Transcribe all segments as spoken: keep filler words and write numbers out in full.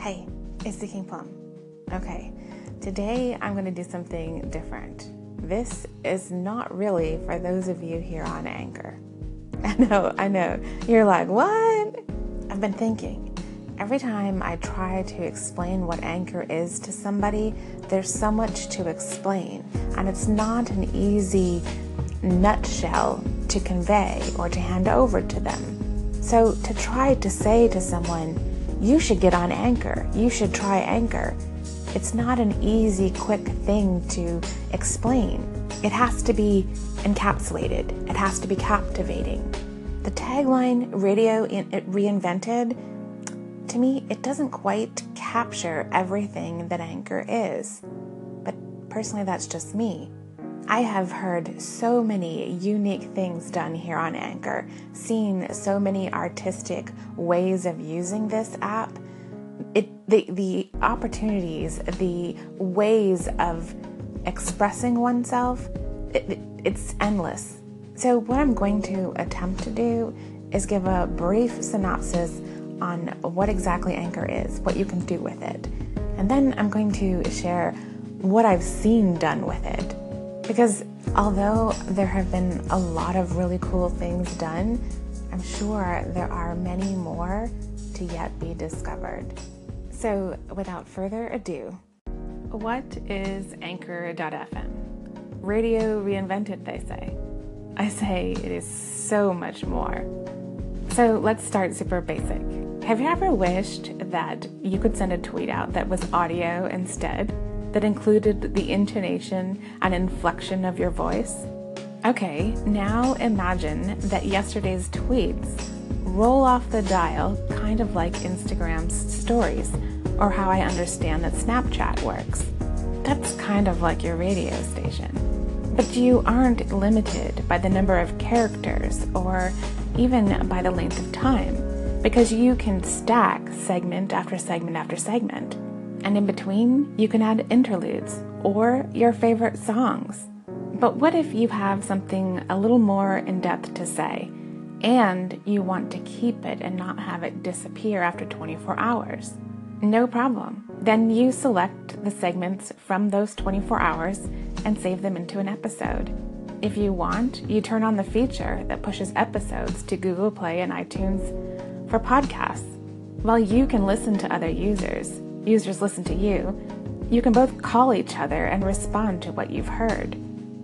Hey, it's the King Plum. Okay, today I'm going to do something different. This is not really for those of you here on Anchor. I know, I know. You're like, what? I've been thinking. Every time I try to explain what Anchor is to somebody, there's so much to explain, and it's not an easy nutshell to convey or to hand over to them. So to try to say to someone, you should get on Anchor, you should try Anchor, it's not an easy, quick thing to explain. It has to be encapsulated. It has to be captivating. The tagline, Radio Reinvented, to me, it doesn't quite capture everything that Anchor is. But personally, that's just me. I have heard so many unique things done here on Anchor, seen so many artistic ways of using this app. It, the, the opportunities, the ways of expressing oneself, it, it, it's endless. So what I'm going to attempt to do is give a brief synopsis on what exactly Anchor is, what you can do with it. And then I'm going to share what I've seen done with it. Because although there have been a lot of really cool things done, I'm sure there are many more to yet be discovered. So without further ado, what is Anchor dot f m? Radio reinvented, they say. I say it is so much more. So let's start super basic. Have you ever wished that you could send a tweet out that was audio instead, that included the intonation and inflection of your voice? Okay, now imagine that yesterday's tweets roll off the dial kind of like Instagram stories, or how I understand that Snapchat works. That's kind of like your radio station. But you aren't limited by the number of characters or even by the length of time, because you can stack segment after segment after segment. And in between, you can add interludes or your favorite songs. But what if you have something a little more in depth to say, and you want to keep it and not have it disappear after twenty-four hours? No problem. Then you select the segments from those twenty-four hours and save them into an episode. If you want, you turn on the feature that pushes episodes to Google Play and iTunes for podcasts. While you can listen to other users, users listen to you, you can both call each other and respond to what you've heard.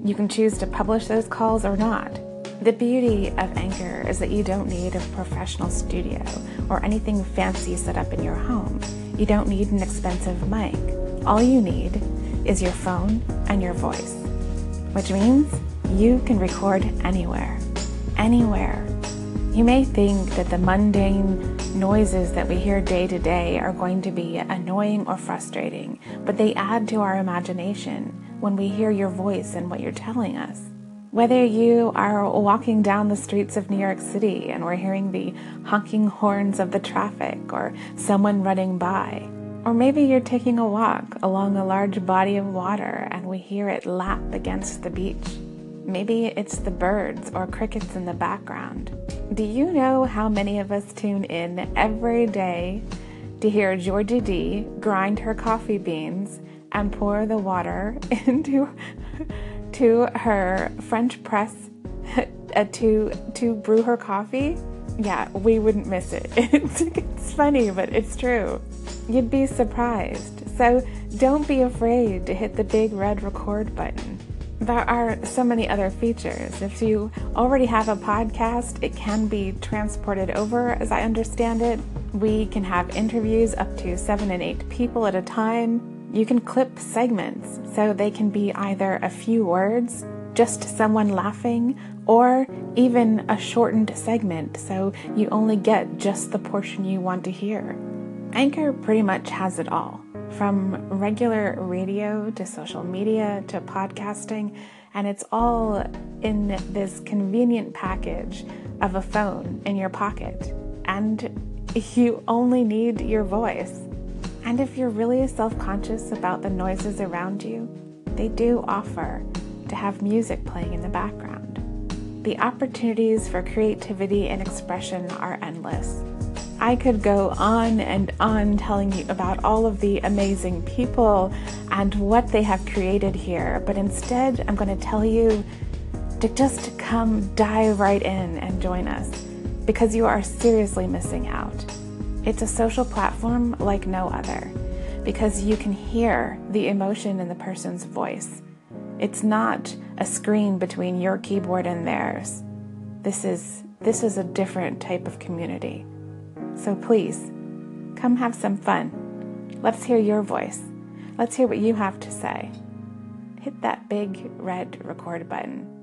You can choose to publish those calls or not. The beauty of Anchor is that you don't need a professional studio or anything fancy set up in your home. You don't need an expensive mic. All you need is your phone and your voice, which means you can record anywhere, anywhere. You may think that the mundane noises that we hear day to day are going to be annoying or frustrating, but they add to our imagination when we hear your voice and what you're telling us. Whether you are walking down the streets of New York City and we're hearing the honking horns of the traffic or someone running by, or maybe you're taking a walk along a large body of water and we hear it lap against the beach. Maybe it's the birds or crickets in the background. Do you know how many of us tune in every day to hear Georgie D grind her coffee beans and pour the water into to her French press to, to brew her coffee? Yeah, we wouldn't miss it. It's, it's funny, but it's true. You'd be surprised. So don't be afraid to hit the big red record button. There are so many other features. If you already have a podcast, it can be transported over, as I understand it. We can have interviews up to seven and eight people at a time. You can clip segments, so they can be either a few words, just someone laughing, or even a shortened segment, so you only get just the portion you want to hear. Anchor pretty much has it all. From regular radio to social media to podcasting, and it's all in this convenient package of a phone in your pocket. And you only need your voice. And if you're really self-conscious about the noises around you, they do offer to have music playing in the background. The opportunities for creativity and expression are endless. I could go on and on telling you about all of the amazing people and what they have created here, but instead I'm going to tell you to just come dive right in and join us, because you are seriously missing out. It's a social platform like no other, because you can hear the emotion in the person's voice. It's not a screen between your keyboard and theirs. This is this is a different type of community. So please, come have some fun. Let's hear your voice. Let's hear what you have to say. Hit that big red record button.